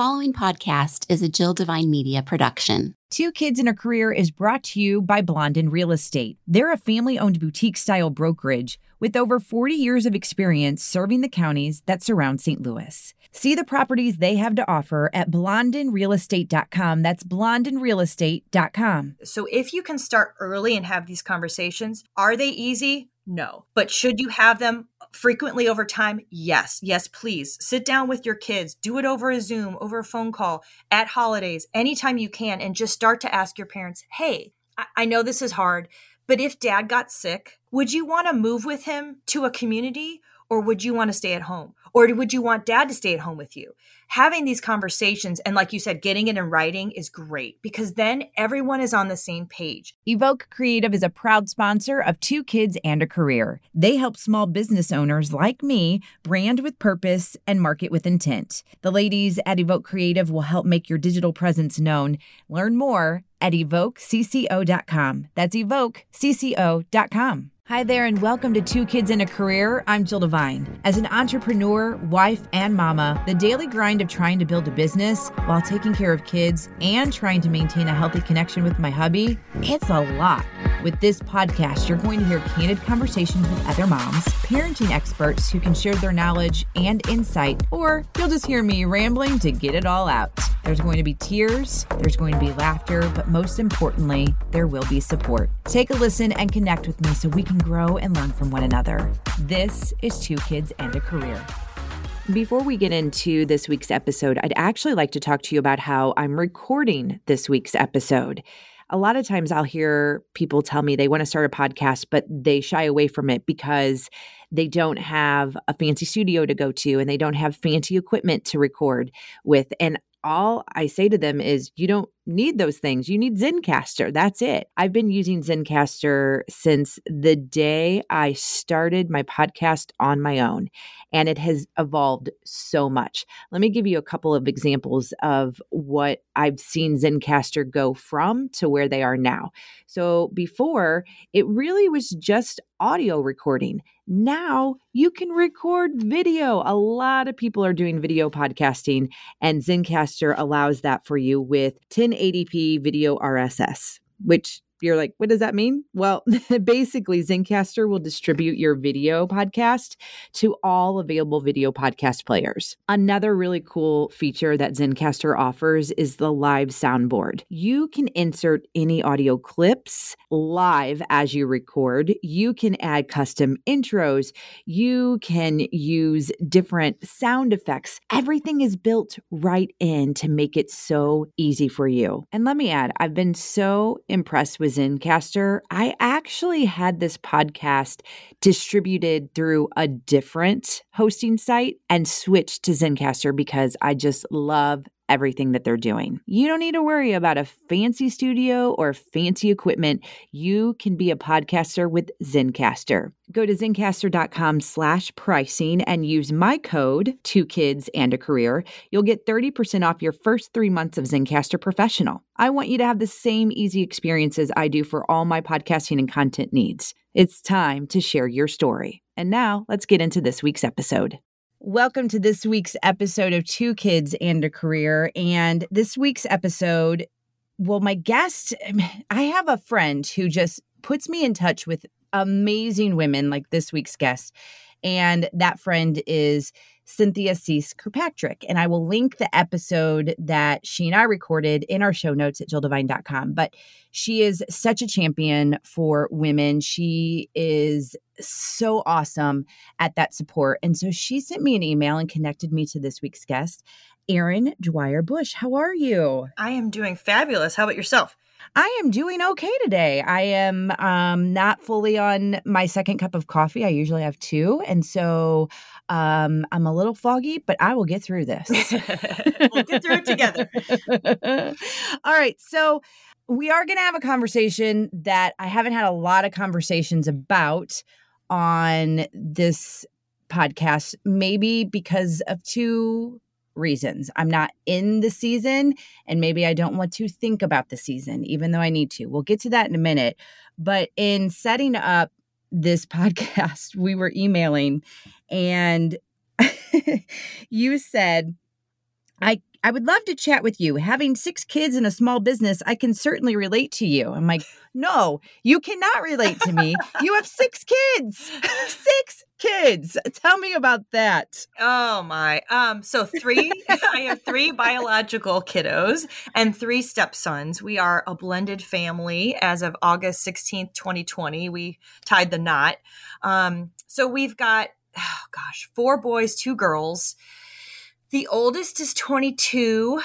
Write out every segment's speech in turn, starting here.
following podcast is a Jill Devine Media production. Two Kids in a Career is brought to you by Blondin Real Estate. They're a family-owned boutique-style brokerage with over 40 years of experience serving the counties that surround St. Louis. See the properties they have to offer at blondinrealestate.com. That's blondinrealestate.com. So if you can start early and have these conversations, are they easy? No. But should you have them frequently over time? Yes. Yes, please. Sit down with your kids. Do it over a Zoom, over a phone call, at holidays, anytime you can, and just start to ask your parents, hey, I know this is hard, but if dad got sick, would you want to move with him to a community, or would you want to stay at home? Or would you want dad to stay at home with you? Having these conversations, and like you said, getting it in writing is great because then everyone is on the same page. Evoke Creative is a proud sponsor of Two Kids and a Career. They help small business owners like me brand with purpose and market with intent. The ladies at Evoke Creative will help make your digital presence known. Learn more at evokecco.com. That's evokecco.com. Hi there, and welcome to Two Kids in a Career. I'm Jill Devine. As an entrepreneur, wife, and mama, the daily grind of trying to build a business while taking care of kids and trying to maintain a healthy connection with my hubby, it's a lot. With this podcast, you're going to hear candid conversations with other moms, parenting experts who can share their knowledge and insight, or you'll just hear me rambling to get it all out. There's going to be tears, there's going to be laughter, but most importantly, there will be support. Take a listen and connect with me so we can grow and learn from one another. This is Two Kids and a Career. Before we get into this week's episode, I'd actually like to talk to you about how I'm recording this week's episode. A lot of times I'll hear people tell me they want to start a podcast, but they shy away from it because they don't have a fancy studio to go to and they don't have fancy equipment to record with. And all I say to them is, you don't need those things. You need Zencastr. That's it. I've been using Zencastr since the day I started my podcast on my own, and it has evolved so much. Let me give you a couple of examples of what I've seen Zencastr go from to where they are now. So before, it really was just audio recording. Now you can record video. A lot of people are doing video podcasting, and Zencastr allows that for you with 1080p video RSS, which you're like, what does that mean? Well, basically Zencastr will distribute your video podcast to all available video podcast players. Another really cool feature that Zencastr offers is the live soundboard. You can insert any audio clips live as you record. You can add custom intros. You can use different sound effects. Everything is built right in to make it so easy for you. And let me add, I've been so impressed with Zencastr. I actually had this podcast distributed through a different hosting site and switched to Zencastr because I just love everything that they're doing. You don't need to worry about a fancy studio or fancy equipment. You can be a podcaster with Zencastr. Go to Zencastr.com/pricing and use my code, 2Kids and a Career. You'll get 30% off your first 3 months of Zencastr Professional. I want you to have the same easy experiences I do for all my podcasting and content needs. It's time to share your story. And now let's get into this week's episode. Welcome to this week's episode of Two Kids and a Career. And this week's episode, well, my guest, I have a friend who just puts me in touch with amazing women like this week's guest. And that friend is Cynthia C. Kirkpatrick. And I will link the episode that she and I recorded in our show notes at jilldevine.com. But she is such a champion for women. She is so awesome at that support. And so she sent me an email and connected me to this week's guest, Erin Dwyer Bush. How are you? I am doing fabulous. How about yourself? I am doing okay today. I am not fully on my second cup of coffee. I usually have two. And so I'm a little foggy, but I will get through this. We'll get through it together. All right. So we are going to have a conversation that I haven't had a lot of conversations about on this podcast, maybe because of two reasons. I'm not in the season, and maybe I don't want to think about the season, even though I need to. We'll get to that in a minute. But in setting up this podcast, we were emailing, and you said, I I would love to chat with you. Having 6 kids and a small business, I can certainly relate to you. I'm like, no, you cannot relate to me. You have 6 kids. 6 kids. Tell me about that. Oh my. So 3, I have 3 biological kiddos and 3 stepsons. We are a blended family as of August 16th, 2020. We tied the knot. So we've got, 4 boys, 2 girls. The oldest is 22,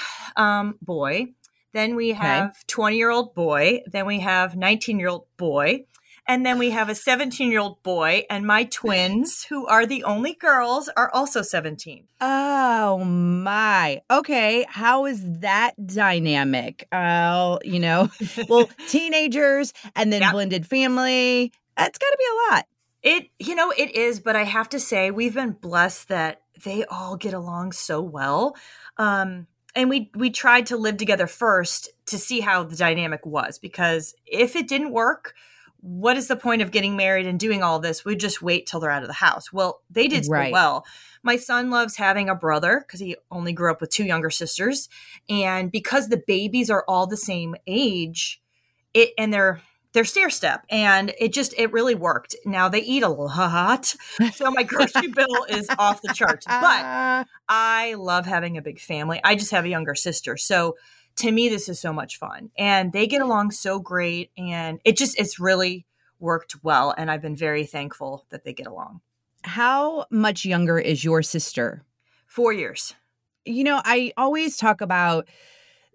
boy. Then we have 20-year-old boy. Then we have 19-year-old boy. And then we have a 17-year-old boy. And my twins, who are the only girls, are also 17. Oh, my. Okay. How is that dynamic? Teenagers and then blended family. That's got to be a lot. It is, but I have to say we've been blessed that they all get along so well. And we tried to live together first to see how the dynamic was, because if it didn't work, what is the point of getting married and doing all this? We just wait till they're out of the house. Well, they did so well. My son loves having a brother because he only grew up with 2 younger sisters. And because the babies are all the same age, they're stair step, and it really worked. Now they eat a lot, so my grocery bill is off the charts. But I love having a big family. I just have a younger sister, so to me this is so much fun, and they get along so great, and it's really worked well, and I've been very thankful that they get along. How much younger is your sister? 4 years. I always talk about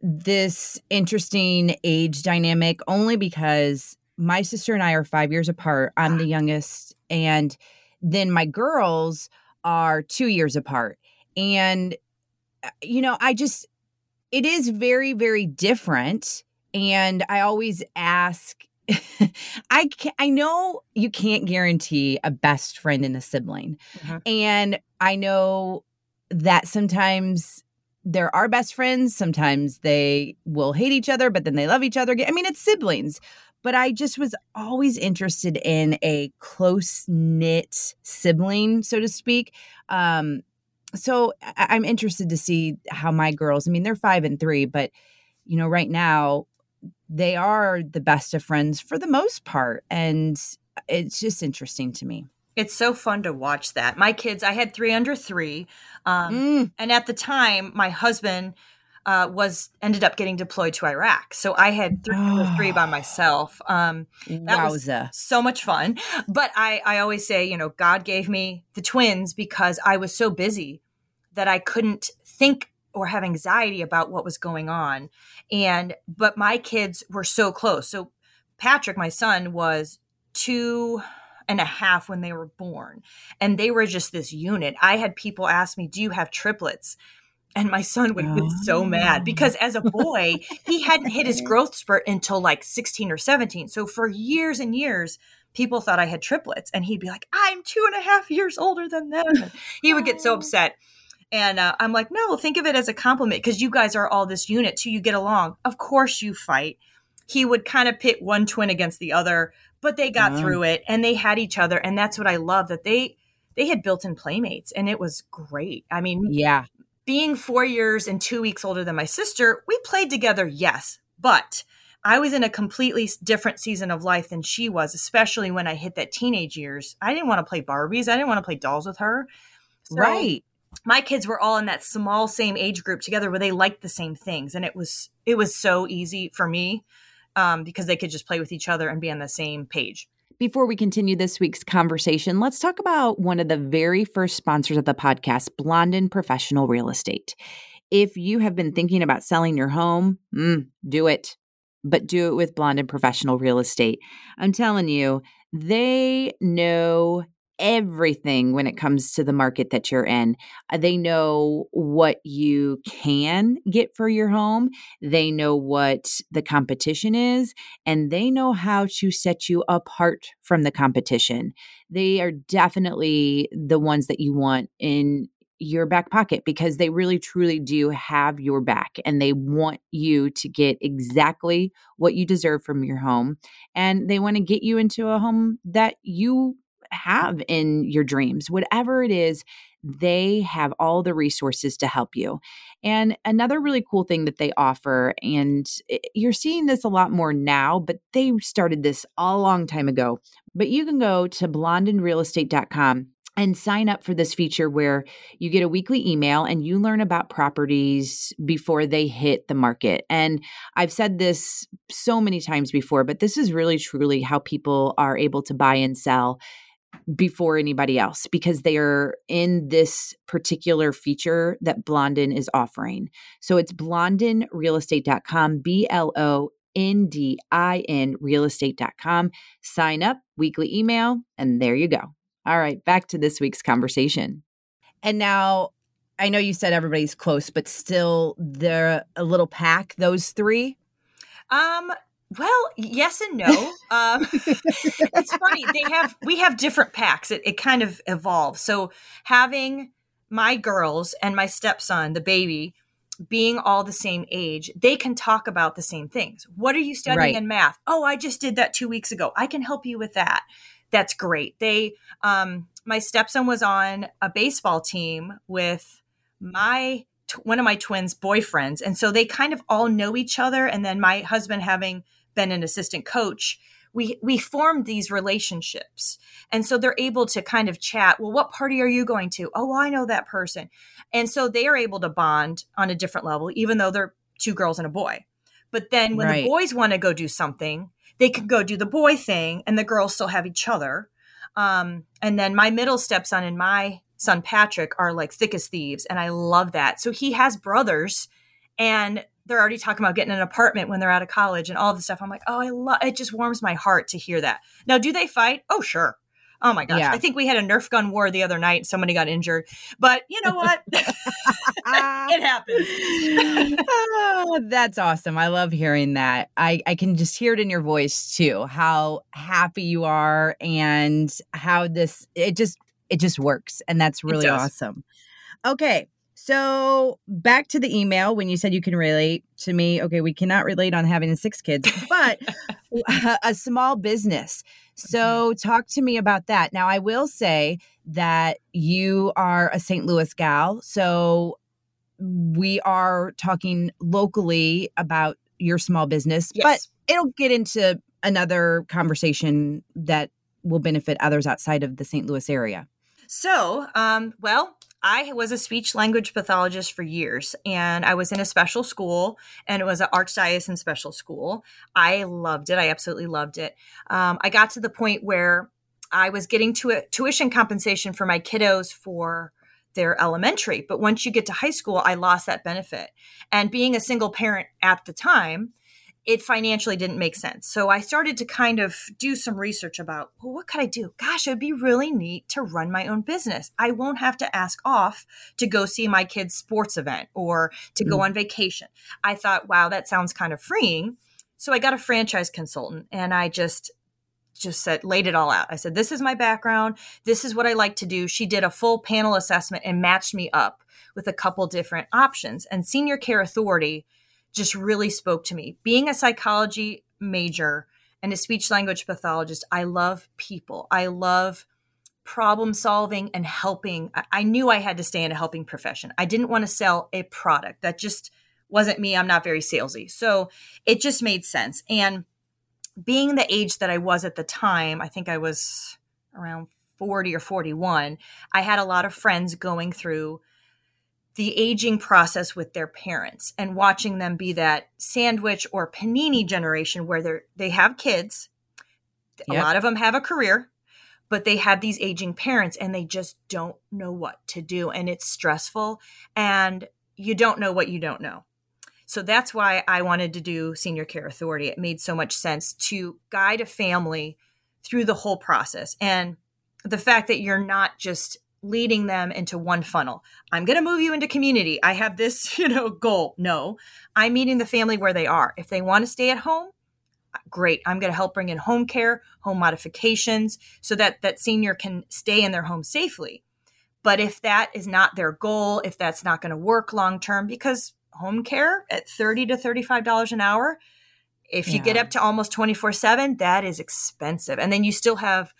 this interesting age dynamic only because my sister and I are 5 years apart. I'm the youngest. And then my girls are 2 years apart. And, it is very, very different. And I always ask, I know you can't guarantee a best friend and a sibling. Mm-hmm. And I know that sometimes there are best friends. Sometimes they will hate each other, but then they love each other. I mean, it's siblings. But I just was always interested in a close-knit sibling, so to speak. So I'm interested to see how my girls, I mean, they're 5 and 3, but, right now they are the best of friends for the most part. And it's just interesting to me. It's so fun to watch that. My kids, I had 3 under 3. And at the time, my husband ended up getting deployed to Iraq. So I had 3 under 3 by myself. That was so much fun. But I always say, God gave me the twins because I was so busy that I couldn't think or have anxiety about what was going on. But my kids were so close. So Patrick, my son, was 2 and a half when they were born. And they were just this unit. I had people ask me, do you have triplets? And my son would get so mad because as a boy, he hadn't hit his growth spurt until like 16 or 17. So for years and years, people thought I had triplets. And he'd be like, I'm 2 and a half years older than them. And he would get so upset. And I'm like, no, think of it as a compliment because you guys are all this unit too. You get along. Of course you fight. He would kind of pit one twin against the other, but they got through it and they had each other. And that's what I love, that they had built-in playmates, and it was great. I mean, being 4 years and 2 weeks older than my sister, we played together. Yes. But I was in a completely different season of life than she was, especially when I hit that teenage years. I didn't want to play Barbies. I didn't want to play dolls with her. So my kids were all in that small, same age group together where they liked the same things. And it was so easy for me. Because they could just play with each other and be on the same page. Before we continue this week's conversation, let's talk about one of the very first sponsors of the podcast, Blondin Professional Real Estate. If you have been thinking about selling your home, do it. But do it with Blondin Professional Real Estate. I'm telling you, they know everything when it comes to the market that you're in. They know what you can get for your home. They know what the competition is, and they know how to set you apart from the competition. They are definitely the ones that you want in your back pocket because they really, truly do have your back, and they want you to get exactly what you deserve from your home. And they want to get you into a home that you have in your dreams. Whatever it is, They have all the resources to help you. And another really cool thing that they offer, and you're seeing this a lot more now, but they started this a long time ago, but you can go to blondinrealestate.com and sign up for this feature where you get a weekly email and you learn about properties before they hit the market. And I've said this so many times before, but this is really truly how people are able to buy and sell before anybody else, because they are in this particular feature that Blondin is offering. So it's blondinrealestate.com, BLONDIN realestate.com. Sign up, weekly email, and there you go. All right, back to this week's conversation. And now, I know you said everybody's close, but still they're a little pack, those three? Well, yes and no. It's funny. We have different packs. It kind of evolves. So having my girls and my stepson, the baby, being all the same age, they can talk about the same things. What are you studying in math? Oh, I just did that 2 weeks ago. I can help you with that. That's great. They, my stepson was on a baseball team with my one of my twins' boyfriends, and so they kind of all know each other. And then my husband, having been an assistant coach, we formed these relationships. And so they're able to kind of chat, well, what party are you going to? Oh, well, I know that person. And so they are able to bond on a different level, even though they're two girls and a boy. But then when the boys want to go do something, they can go do the boy thing and the girls still have each other. And then my middle stepson and my son Patrick are like thick as thieves. And I love that. So he has brothers and they're already talking about getting an apartment when they're out of college and all this stuff. I'm like, oh, it just warms my heart to hear that. Now, do they fight? Oh, sure. Oh my gosh. Yeah. I think we had a Nerf gun war the other night. Somebody got injured, but you know what? It happens. Oh, that's awesome. I love hearing that. I can just hear it in your voice too, how happy you are and how this, it just works. And that's really awesome. Okay. So back to the email when you said you can relate to me. Okay. We cannot relate on having 6 kids, but a small business. So talk to me about that. Now, I will say that you are a St. Louis gal. So we are talking locally about your small business, but it'll get into another conversation that will benefit others outside of the St. Louis area. So, well, I was a speech language pathologist for years, and I was in a special school, and it was an archdiocesan special school. I loved it. I absolutely loved it. I got to the point where I was getting tuition compensation for my kiddos for their elementary. But once you get to high school, I lost that benefit. And being a single parent at the time, it financially didn't make sense. So I started to kind of do some research about, well, what could I do? Gosh, it'd be really neat to run my own business. I won't have to ask off to go see my kid's sports event or to go on vacation. I thought, wow, that sounds kind of freeing. So I got a franchise consultant and I just said, laid it all out. I said, this is my background. This is what I like to do. She did a full panel assessment and matched me up with a couple different options. And Senior Care Authority just really spoke to me. Being a psychology major and a speech language pathologist, I love people. I love problem solving and helping. I knew I had to stay in a helping profession. I didn't want to sell a product. That just wasn't me. I'm not very salesy. So it just made sense. And being the age that I was at the time, I think I was around 40 or 41, I had a lot of friends going through the aging process with their parents and watching them be that sandwich or panini generation where they have kids. Yep. A lot of them have a career, but they have these aging parents and they just don't know what to do. And it's stressful and you don't know what you don't know. So that's why I wanted to do Senior Care Authority. It made so much sense to guide a family through the whole process. And the fact that you're not just leading them into one funnel. I'm going to move you into community. I have this, goal. No, I'm meeting the family where they are. If they want to stay at home, great. I'm going to help bring in home care, home modifications so that that senior can stay in their home safely. But if that is not their goal, if that's not going to work long-term, because home care at $30 to $35 an hour, if you get up to almost 24/7, that is expensive. And then you still have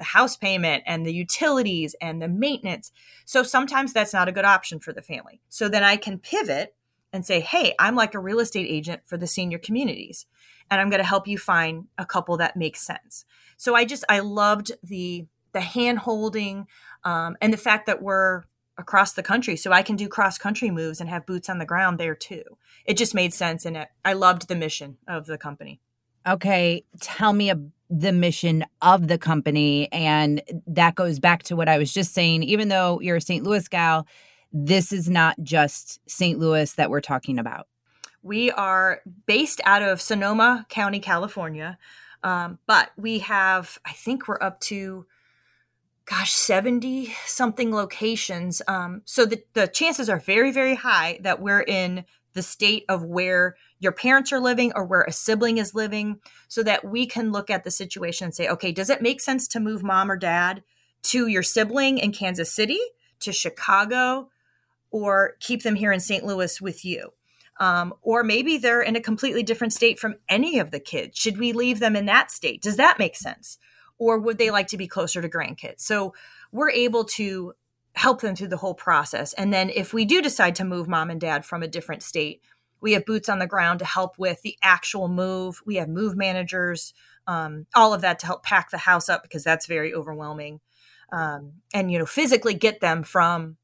the house payment and the utilities and the maintenance. So sometimes that's not a good option for the family. So then I can pivot and say, hey, I'm like a real estate agent for the senior communities, and I'm going to help you find a couple that makes sense. So I loved the hand-holding and the fact that we're across the country. So I can do cross-country moves and have boots on the ground there too. It just made sense. And I loved the mission of the company. Okay. Tell me the mission of the company. And that goes back to what I was just saying. Even though you're a St. Louis gal, this is not just St. Louis that we're talking about. We are based out of Sonoma County, California. But we have, I think we're up to, 70 something locations. So the chances are very, very high that we're in the state of where your parents are living or where a sibling is living, so that we can look at the situation and say, okay, does it make sense to move mom or dad to your sibling in Kansas City, to Chicago, or keep them here in St. Louis with you? Or maybe they're in a completely different state from any of the kids. Should we leave them in that state? Does that make sense? Or would they like to be closer to grandkids? So we're able to help them through the whole process. And then if we do decide to move mom and dad from a different state, we have boots on the ground to help with the actual move. We have move managers, all of that to help pack the house up, because that's very overwhelming. And, physically get them from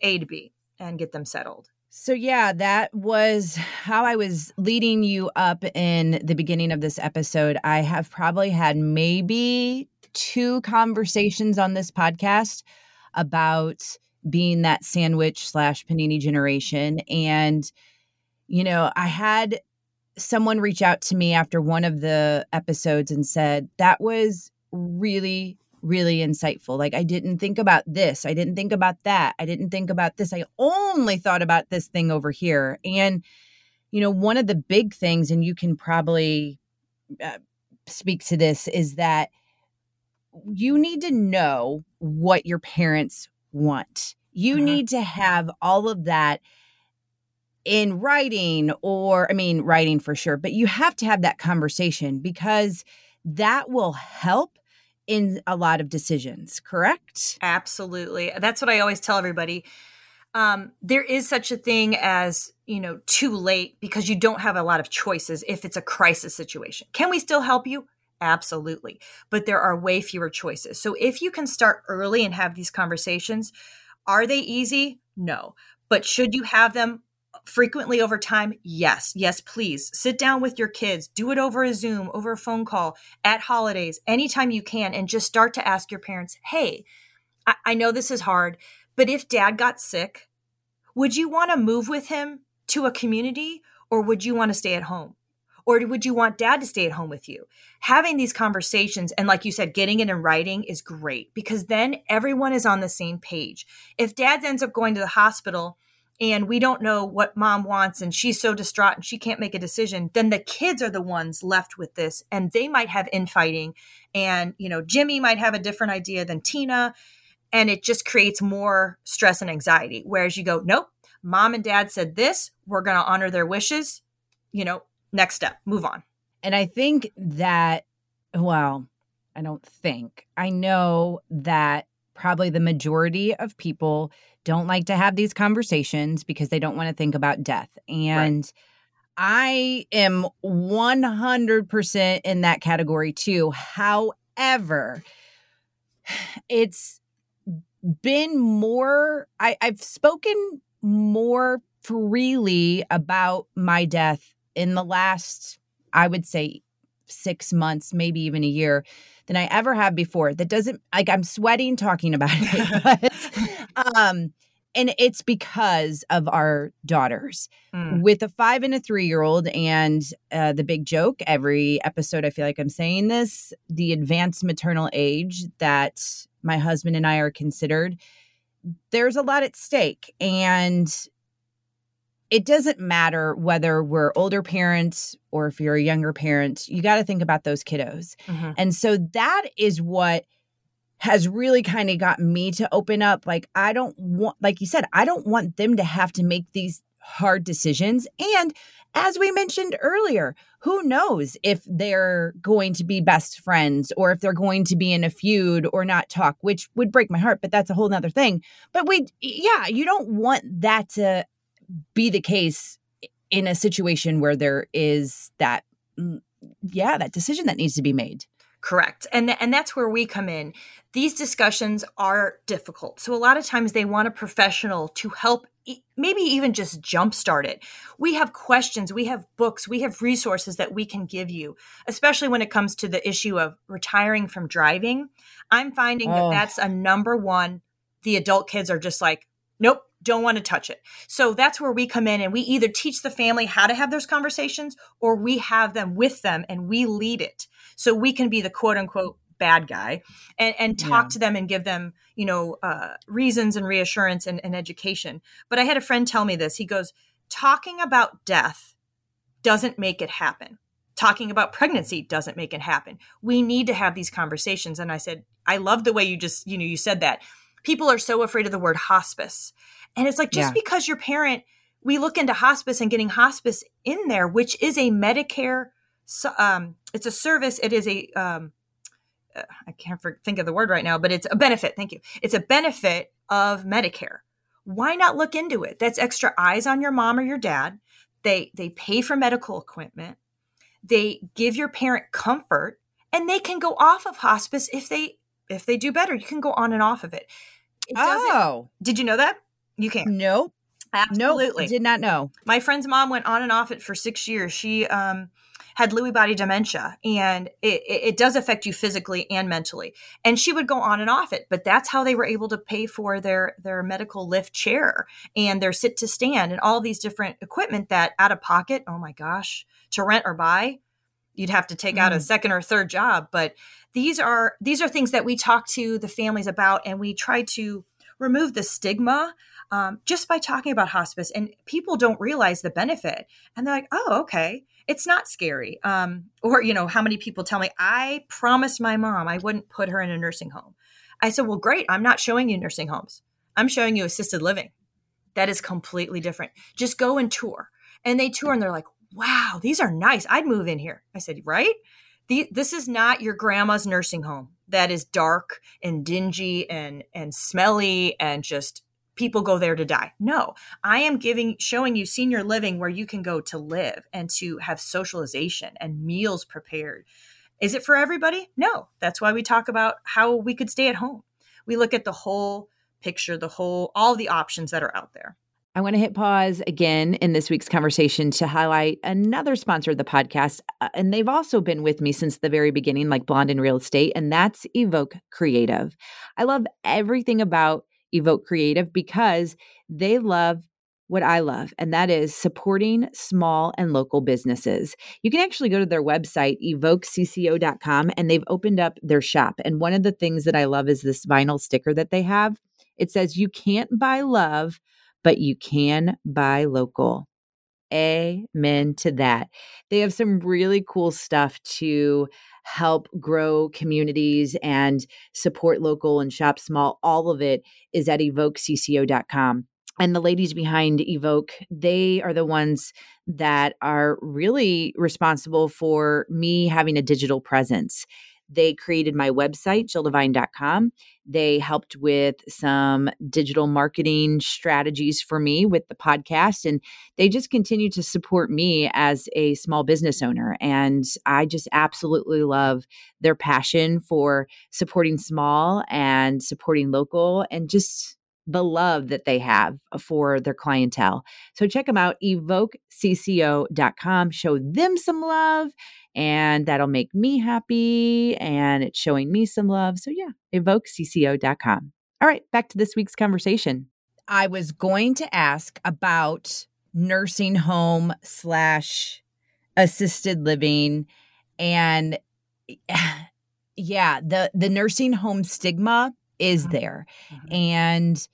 A to B and get them settled. So yeah, that was how I was leading you up in the beginning of this episode. I have probably had maybe 2 conversations on this podcast about being that sandwich / panini generation. And, I had someone reach out to me after one of the episodes and said, that was really, really insightful. Like, I didn't think about this. I didn't think about that. I didn't think about this. I only thought about this thing over here. And, one of the big things, and you can probably speak to this, is that you need to know what your parents want. You need to have all of that in writing, writing for sure, but you have to have that conversation, because that will help in a lot of decisions, correct? Absolutely. That's what I always tell everybody. There is such a thing as, too late, because you don't have a lot of choices if it's a crisis situation. Can we still help you? Absolutely. But there are way fewer choices. So if you can start early and have these conversations, are they easy? No. But should you have them frequently over time? Yes. Yes, please. Sit down with your kids. Do it over a Zoom, over a phone call, at holidays, anytime you can, and just start to ask your parents, hey, I know this is hard, but if dad got sick, would you want to move with him to a community, or would you want to stay at home? Or would you want dad to stay at home with you? Having these conversations, and like you said, getting it in writing is great, because then everyone is on the same page. If dad ends up going to the hospital and we don't know what mom wants and she's so distraught and she can't make a decision, then the kids are the ones left with this, and they might have infighting, and, Jimmy might have a different idea than Tina, and it just creates more stress and anxiety. Whereas you go, nope, mom and dad said this, we're going to honor their wishes, next step, move on. And I think that, I know that probably the majority of people don't like to have these conversations because they don't want to think about death. And right. I am 100% in that category too. However, it's been more, I've spoken more freely about my death in the last, I would say, 6 months, maybe even a year, than I ever have before. That doesn't, I'm sweating talking about it. And it's because of our daughters. With a 5 and a 3-year-old, and the big joke, every episode I feel like I'm saying this, the advanced maternal age that my husband and I are considered, there's a lot at stake. And it doesn't matter whether we're older parents or if you're a younger parent, you got to think about those kiddos. Mm-hmm. And so that is what has really kind of got me to open up. Like, I don't want, like you said, I don't want them to have to make these hard decisions. And as we mentioned earlier, who knows if they're going to be best friends or if they're going to be in a feud or not talk, which would break my heart, but that's a whole nother thing. But you don't want that to be the case in a situation where there is that, that decision that needs to be made. Correct. And that's where we come in. These discussions are difficult. So a lot of times they want a professional to help, maybe even just jumpstart it. We have questions, we have books, we have resources that we can give you, especially when it comes to the issue of retiring from driving. I'm finding that's a number one. The adult kids are just like, nope, don't want to touch it. So that's where we come in, and we either teach the family how to have those conversations or we have them with them and we lead it. So we can be the quote unquote bad guy and talk to them and give them, reasons and reassurance and education. But I had a friend tell me this. He goes, talking about death doesn't make it happen. Talking about pregnancy doesn't make it happen. We need to have these conversations. And I said, I love the way you just, you said that. People are so afraid of the word hospice. And it's like, just because your parent, we look into hospice and getting hospice in there, which is a Medicare, it's a service. It is a, I can't think of the word right now, but it's a benefit. Thank you. It's a benefit of Medicare. Why not look into it? That's extra eyes on your mom or your dad. They pay for medical equipment. They give your parent comfort, and they can go off of hospice if they do better. You can go on and off of it. Did you know that? You can't. Nope. Absolutely. Nope, I did not know. My friend's mom went on and off it for 6 years. She had Lewy body dementia, and it does affect you physically and mentally. And she would go on and off it, but that's how they were able to pay for their medical lift chair and their sit to stand and all these different equipment that out of pocket, oh my gosh, to rent or buy, you'd have to take out a second or third job. But these are things that we talk to the families about, and we try to remove the stigma just by talking about hospice. And people don't realize the benefit. And they're like, oh, okay, it's not scary. Or how many people tell me, I promised my mom I wouldn't put her in a nursing home. I said, well, great. I'm not showing you nursing homes. I'm showing you assisted living. That is completely different. Just go and tour. And they tour and they're like, wow, these are nice. I'd move in here. I said, right? This is not your grandma's nursing home that is dark and dingy and smelly and just people go there to die. No, I am showing you senior living where you can go to live and to have socialization and meals prepared. Is it for everybody? No. That's why we talk about how we could stay at home. We look at the whole picture, all the options that are out there. I want to hit pause again in this week's conversation to highlight another sponsor of the podcast, and they've also been with me since the very beginning, like Blondin Real Estate, and that's Evoke Creative. I love everything about Evoke Creative because they love what I love, and that is supporting small and local businesses. You can actually go to their website, evokecco.com, and they've opened up their shop. And one of the things that I love is this vinyl sticker that they have. It says, you can't buy love, but you can buy local. Amen to that. They have some really cool stuff to help grow communities and support local and shop small. All of it is at evokecco.com. And the ladies behind Evoke, they are the ones that are really responsible for me having a digital presence. They created my website, jilldevine.com. They helped with some digital marketing strategies for me with the podcast, and they just continue to support me as a small business owner. And I just absolutely love their passion for supporting small and supporting local and just the love that they have for their clientele. So check them out, evokecco.com. Show them some love, and that'll make me happy, and it's showing me some love. So evokecco.com. All right, back to this week's conversation. I was going to ask about nursing home / assisted living, and the nursing home stigma is there. And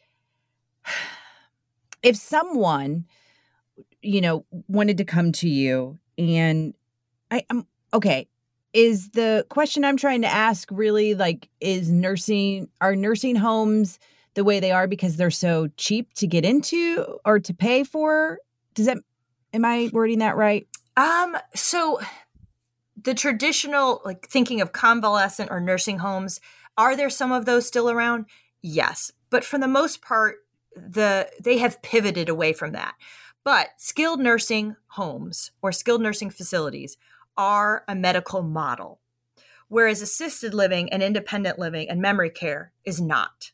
if someone, wanted to come to you, and is the question I'm trying to ask really like, are nursing homes the way they are because they're so cheap to get into or to pay for Am I wording that right? So the traditional, like thinking of convalescent or nursing homes, are there some of those still around? Yes. But for the most part, they have pivoted away from that. But skilled nursing homes or skilled nursing facilities are a medical model, whereas assisted living and independent living and memory care is not.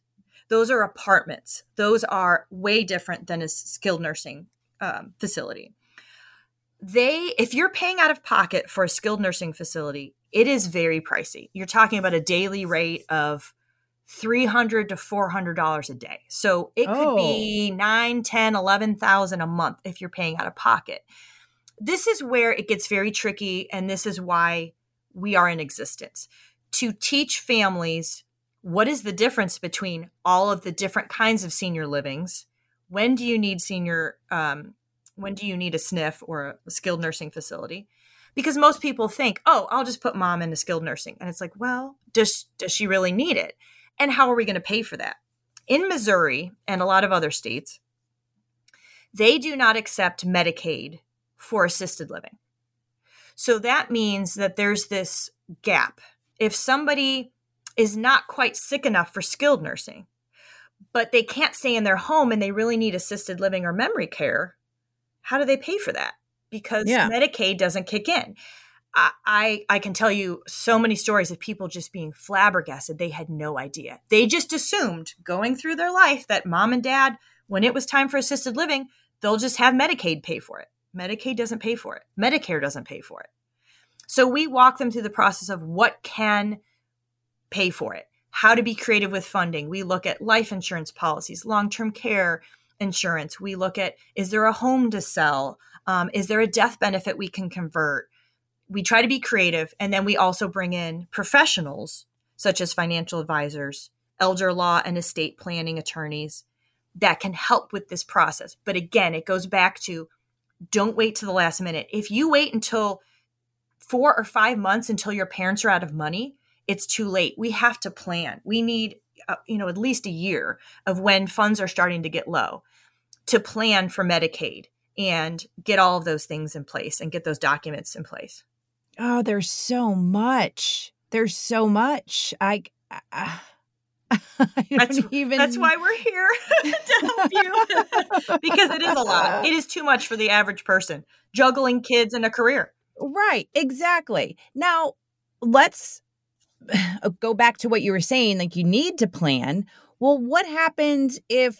Those are apartments. Those are way different than a skilled nursing facility. If you're paying out of pocket for a skilled nursing facility, it is very pricey. You're talking about a daily rate of $300 to $400 a day. So it could be $9,000, $10,000, $11,000 a month if you're paying out of pocket. This is where it gets very tricky, and this is why we are in existence, to teach families what is the difference between all of the different kinds of senior livings. When do you need when do you need a SNF or a skilled nursing facility? Because most people think, I'll just put mom into skilled nursing. And it's like, well, does she really need it? And how are we going to pay for that? In Missouri and a lot of other states, they do not accept Medicaid for assisted living. So that means that there's this gap. If somebody is not quite sick enough for skilled nursing, but they can't stay in their home and they really need assisted living or memory care, how do they pay for that? Because Medicaid doesn't kick in. I can tell you so many stories of people just being flabbergasted. They had no idea. They just assumed going through their life that mom and dad, when it was time for assisted living, they'll just have Medicaid pay for it. Medicaid doesn't pay for it. Medicare doesn't pay for it. So we walk them through the process of what can pay for it, how to be creative with funding. We look at life insurance policies, long-term care insurance. We look at, is there a home to sell? Is there a death benefit we can convert? We try to be creative. And then we also bring in professionals, such as financial advisors, elder law and estate planning attorneys that can help with this process. But again, it goes back to, don't wait to the last minute. If you wait until 4 or 5 months until your parents are out of money, it's too late. We have to plan. We need, at least a year of when funds are starting to get low to plan for Medicaid and get all of those things in place and get those documents in place. Oh, there's so much. That's why we're here to help you because it is a lot. It is too much for the average person juggling kids and a career. Right. Exactly. Now let's go back to what you were saying. Like you need to plan. Well, what happens if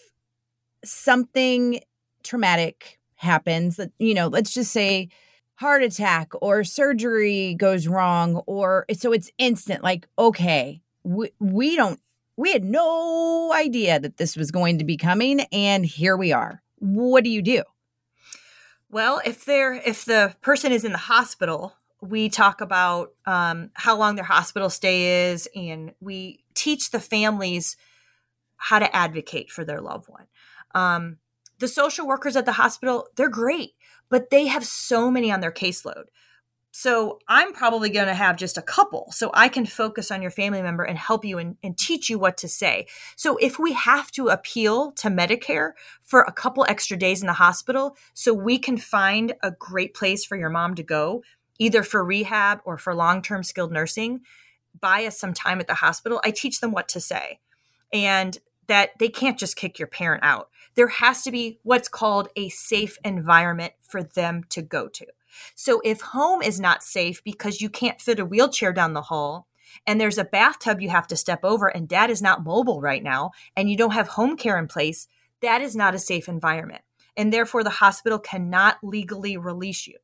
something traumatic happens that, let's just say heart attack or surgery goes wrong or so it's instant like, okay, we had no idea that this was going to be coming, and here we are. What do you do? Well, if the person is in the hospital, we talk about how long their hospital stay is, and we teach the families how to advocate for their loved one. The social workers at the hospital, they're great, but they have so many on their caseload. So I'm probably going to have just a couple so I can focus on your family member and help you and teach you what to say. So if we have to appeal to Medicare for a couple extra days in the hospital so we can find a great place for your mom to go, either for rehab or for long-term skilled nursing, buy us some time at the hospital, I teach them what to say and that they can't just kick your parent out. There has to be what's called a safe environment for them to go to. So if home is not safe because you can't fit a wheelchair down the hall and there's a bathtub you have to step over and dad is not mobile right now and you don't have home care in place, that is not a safe environment. And therefore the hospital cannot legally release you.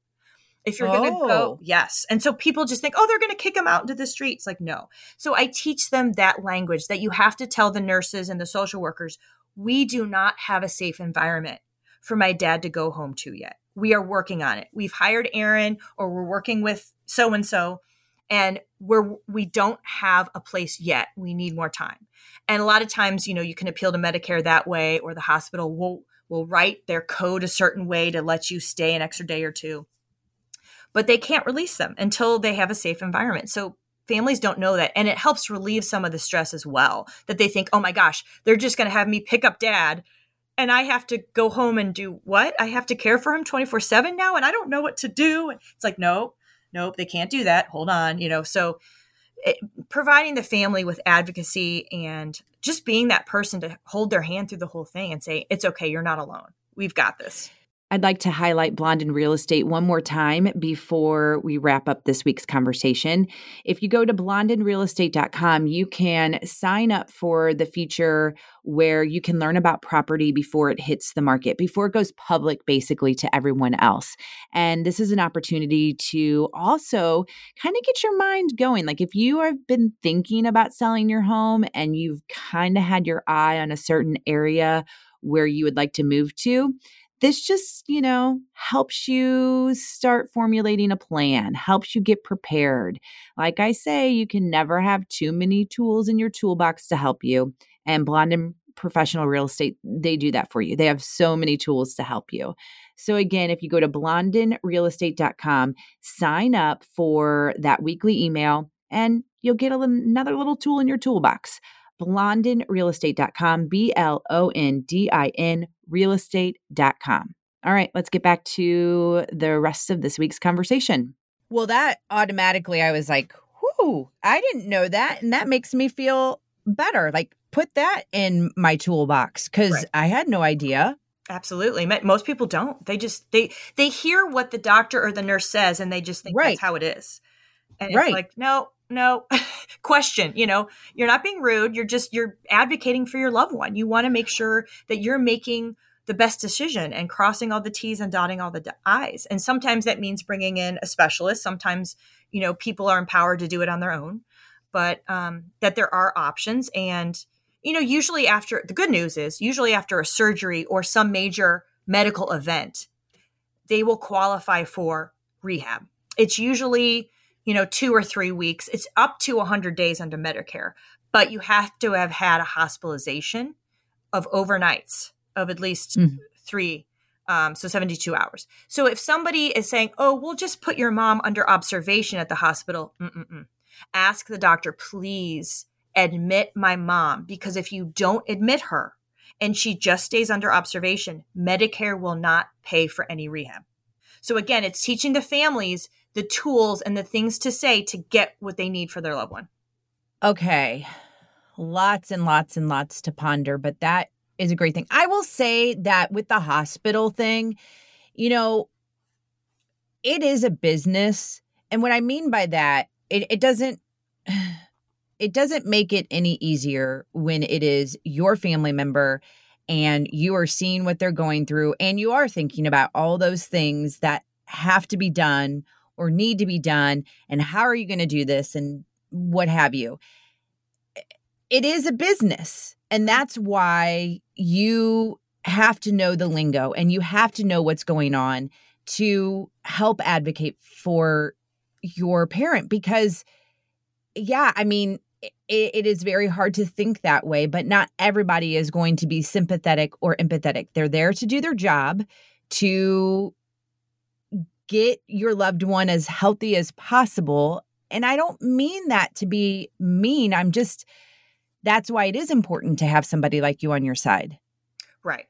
If you're going to go, yes. And so people just think, they're going to kick them out into the streets. Like, no. So I teach them that language that you have to tell the nurses and the social workers, we do not have a safe environment for my dad to go home to yet. We are working on it. We've hired Erin or we're working with so-and-so and we don't have a place yet. We need more time. And a lot of times, you can appeal to Medicare that way or the hospital will write their code a certain way to let you stay an extra day or two, but they can't release them until they have a safe environment. So families don't know that. And it helps relieve some of the stress as well that they think, oh my gosh, they're just going to have me pick up dad and I have to go home and do what? I have to care for him 24/7 now, and I don't know what to do. It's like, nope, they can't do that. Hold on, so providing the family with advocacy and just being that person to hold their hand through the whole thing and say, it's okay, you're not alone. We've got this. I'd like to highlight Blondin Real Estate one more time before we wrap up this week's conversation. If you go to blondinrealestate.com, you can sign up for the feature where you can learn about property before it hits the market, before it goes public, basically, to everyone else. And this is an opportunity to also kind of get your mind going. Like if you have been thinking about selling your home and you've kind of had your eye on a certain area where you would like to move to, this just, helps you start formulating a plan, helps you get prepared. Like I say, you can never have too many tools in your toolbox to help you. And Blondin Professional Real Estate, they do that for you. They have so many tools to help you. So again, if you go to blondinrealestate.com, sign up for that weekly email, and you'll get another little tool in your toolbox. blondinrealestate.com, Blondin, realestate.com. All right, let's get back to the rest of this week's conversation. Well, that automatically, I was like, whoo, I didn't know that. And that makes me feel better. Like, put that in my toolbox because right. I had no idea. Absolutely. Most people don't. They just, they hear what the doctor or the nurse says and they just think right. That's how it is. And right. It's like, no question, you're not being rude. You're advocating for your loved one. You want to make sure that you're making the best decision and crossing all the T's and dotting all the I's. And sometimes that means bringing in a specialist. Sometimes, people are empowered to do it on their own, but that there are options. And, usually after the good news is usually after a surgery or some major medical event, they will qualify for rehab. It's usually 2 or 3 weeks. It's up to 100 days under Medicare, but you have to have had a hospitalization of overnights of at least 3, 72 hours. So if somebody is saying, oh, we'll just put your mom under observation at the hospital, ask the doctor, please admit my mom, because if you don't admit her and she just stays under observation, Medicare will not pay for any rehab. So again, it's teaching the families the tools and the things to say to get what they need for their loved one. Okay. Lots and lots and lots to ponder, but that is a great thing. I will say that with the hospital thing, it is a business. And what I mean by that, it doesn't make it any easier when it is your family member and you are seeing what they're going through and you are thinking about all those things that have to be done or need to be done, and how are you going to do this, and what have you. It is a business, and that's why you have to know the lingo, and you have to know what's going on to help advocate for your parent, because, it is very hard to think that way, but not everybody is going to be sympathetic or empathetic. They're there to do their job, to get your loved one as healthy as possible. And I don't mean that to be mean. That's why it is important to have somebody like you on your side. Right.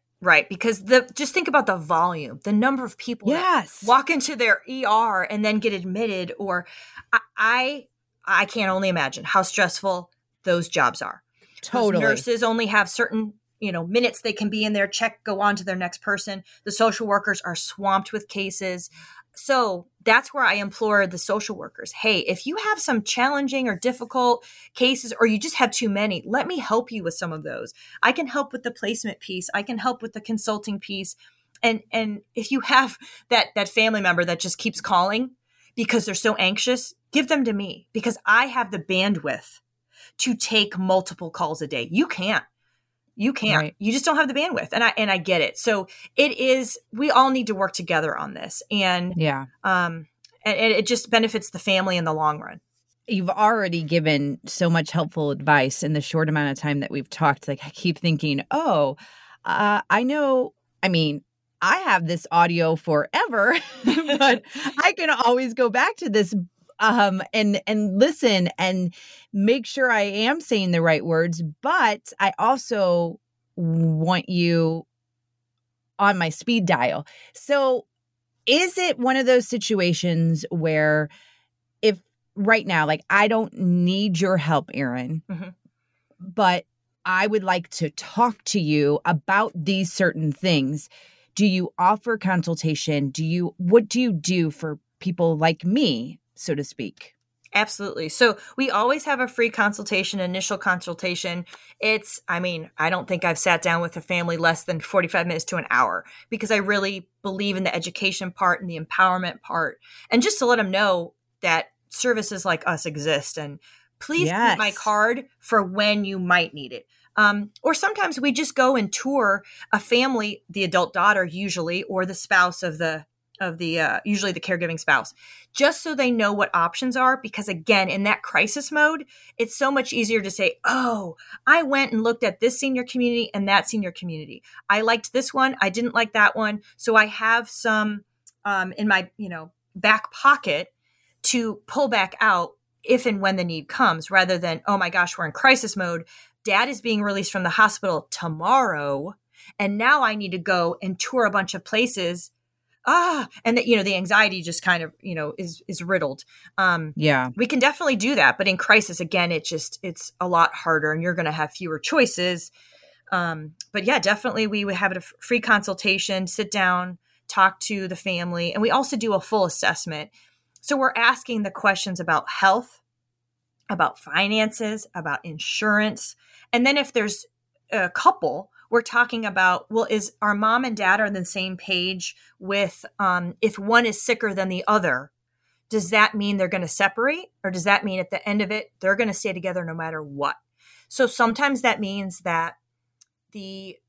Because just think about the volume, the number of people that walk into their ER and then get admitted, or I can't only imagine how stressful those jobs are. Totally. Those nurses only have certain minutes they can be in there, check, go on to their next person. The social workers are swamped with cases. So that's where I implore the social workers, hey, if you have some challenging or difficult cases, or you just have too many, let me help you with some of those. I can help with the placement piece. I can help with the consulting piece. And if you have that family member that just keeps calling because they're so anxious, give them to me, because I have the bandwidth to take multiple calls a day. You can't. You can't. Right. You just don't have the bandwidth. And I get it. So it is, we all need to work together on this. And and it just benefits the family in the long run. You've already given so much helpful advice in the short amount of time that we've talked. Like I keep thinking, I have this audio forever, but I can always go back to this and listen and make sure I am saying the right words. But I also want you on my speed dial. So is it one of those situations where if right now, like, I don't need your help, Erin, mm-hmm. but I would like to talk to you about these certain things. Do you offer consultation? What do you do for people like me, so to speak? Absolutely. So we always have a free consultation, initial consultation. I don't think I've sat down with a family less than 45 minutes to an hour, because I really believe in the education part and the empowerment part. And just to let them know that services like us exist, and please yes. keep my card for when you might need it. Or sometimes we just go and tour a family, the adult daughter usually, or the spouse of the usually the caregiving spouse, just so they know what options are. Because again, in that crisis mode, it's so much easier to say, oh, I went and looked at this senior community and that senior community. I liked this one. I didn't like that one. So I have some in my, back pocket to pull back out if and when the need comes, rather than, oh my gosh, we're in crisis mode. Dad is being released from the hospital tomorrow. And now I need to go and tour a bunch of places. And the anxiety just kind of, is riddled. Yeah, we can definitely do that. But in crisis, again, it's a lot harder and you're going to have fewer choices. But yeah, definitely we would have a free consultation, sit down, talk to the family. And we also do a full assessment. So we're asking the questions about health, about finances, about insurance. And then if there's a couple, we're talking about, well, is our mom and dad are on the same page with if one is sicker than the other, does that mean they're going to separate? Or does that mean at the end of it, they're going to stay together no matter what? So sometimes that means that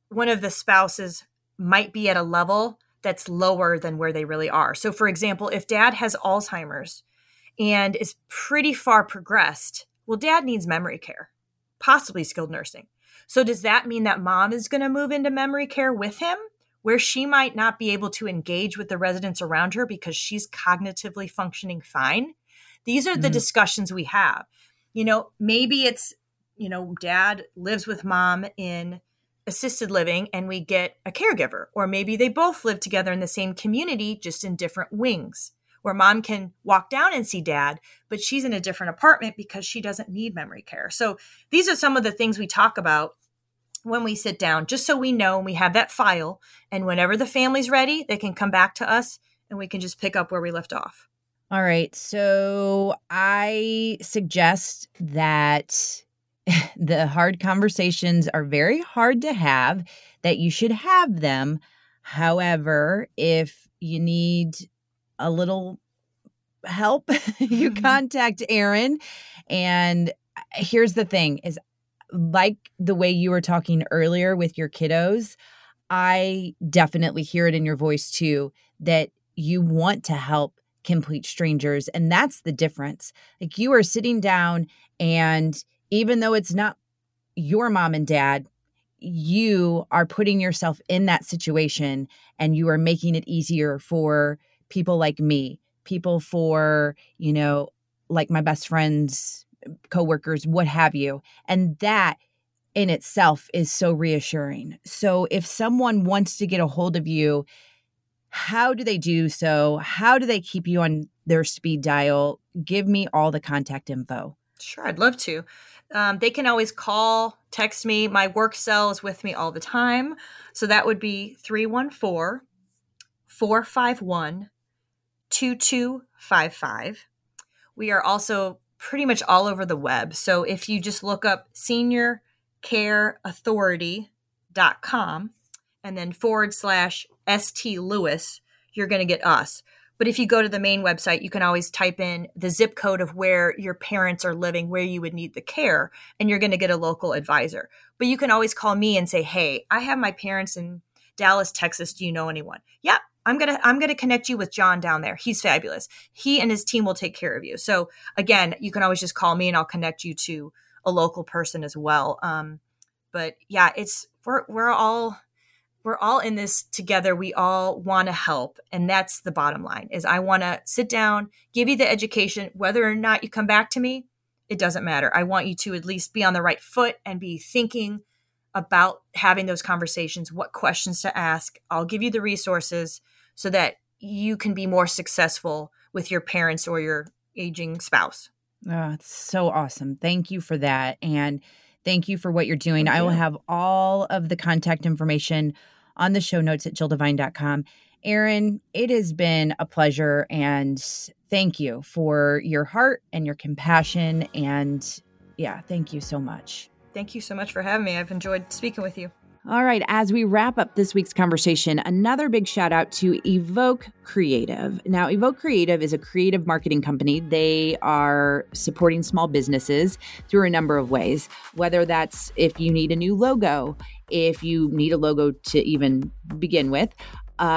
one of the spouses might be at a level that's lower than where they really are. So for example, if dad has Alzheimer's and is pretty far progressed, well, dad needs memory care, possibly skilled nursing. So does that mean that mom is going to move into memory care with him, where she might not be able to engage with the residents around her because she's cognitively functioning fine? These are the mm-hmm. discussions we have. Maybe it's, dad lives with mom in assisted living and we get a caregiver, or maybe they both live together in the same community, just in different wings, where mom can walk down and see dad, but she's in a different apartment because she doesn't need memory care. So these are some of the things we talk about when we sit down, just so we know and we have that file. And whenever the family's ready, they can come back to us and we can just pick up where we left off. All right. So I suggest that the hard conversations are very hard to have, that you should have them. However, if you need a little help, you mm-hmm. contact Erin. And here's the thing is, like the way you were talking earlier with your kiddos, I definitely hear it in your voice too, that you want to help complete strangers. And that's the difference. Like, you are sitting down, and even though it's not your mom and dad, you are putting yourself in that situation, and you are making it easier for people like me, people for, like my best friends, coworkers, what have you. And that in itself is so reassuring. So if someone wants to get a hold of you, how do they do so? How do they keep you on their speed dial? Give me all the contact info. Sure, I'd love to. They can always call, text me. My work cell is with me all the time. So that would be 314-451-2255. We are also pretty much all over the web. So if you just look up seniorcareauthority.com and then /ST Lewis, you're going to get us. But if you go to the main website, you can always type in the zip code of where your parents are living, where you would need the care, and you're going to get a local advisor. But you can always call me and say, hey, I have my parents in Dallas, Texas. Do you know anyone? Yep. I'm gonna connect you with John down there. He's fabulous. He and his team will take care of you. So again, you can always just call me and I'll connect you to a local person as well. But yeah, we're all in this together. We all want to help, and that's the bottom line. Is I want to sit down, give you the education, whether or not you come back to me, it doesn't matter. I want you to at least be on the right foot and be thinking about having those conversations, what questions to ask. I'll give you the resources so that you can be more successful with your parents or your aging spouse. Oh, it's so awesome. Thank you for that. And thank you for what you're doing. I will have all of the contact information on the show notes at jilldevine.com. Erin, it has been a pleasure, and thank you for your heart and your compassion. And yeah, thank you so much. Thank you so much for having me. I've enjoyed speaking with you. All right. As we wrap up this week's conversation, another big shout out to Evoke Creative. Now, Evoke Creative is a creative marketing company. They are supporting small businesses through a number of ways, whether that's if you need a new logo, if you need a logo to even begin with,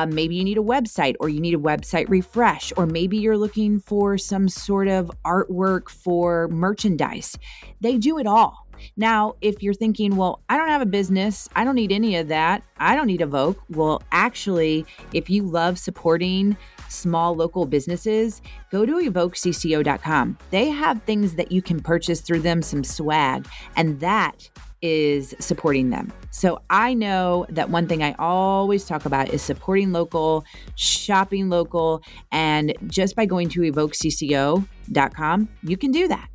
maybe you need a website or you need a website refresh, or maybe you're looking for some sort of artwork for merchandise. They do it all. Now, if you're thinking, well, I don't have a business, I don't need any of that, I don't need Evoke. Well, actually, if you love supporting small local businesses, go to evokecco.com. They have things that you can purchase through them, some swag, and that is supporting them. So I know that one thing I always talk about is supporting local, shopping local, and just by going to evokecco.com, you can do that.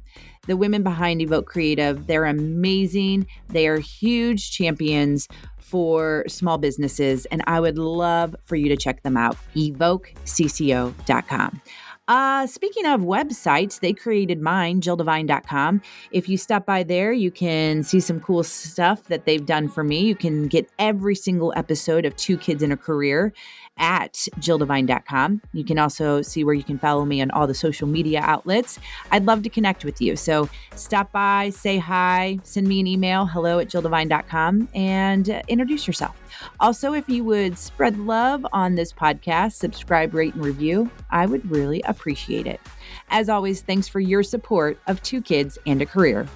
The women behind Evoke Creative, they're amazing. They are huge champions for small businesses, and I would love for you to check them out, evokecco.com. Speaking of websites, they created mine, jilldevine.com. If you stop by there, you can see some cool stuff that they've done for me. You can get every single episode of Two Kids in a Career at jilldevine.com. You can also see where you can follow me on all the social media outlets. I'd love to connect with you. So stop by, say hi, send me an email, hello@jilldevine.com, and introduce yourself. Also, if you would spread love on this podcast, subscribe, rate, and review, I would really appreciate it. As always, thanks for your support of Two Kids and a Career.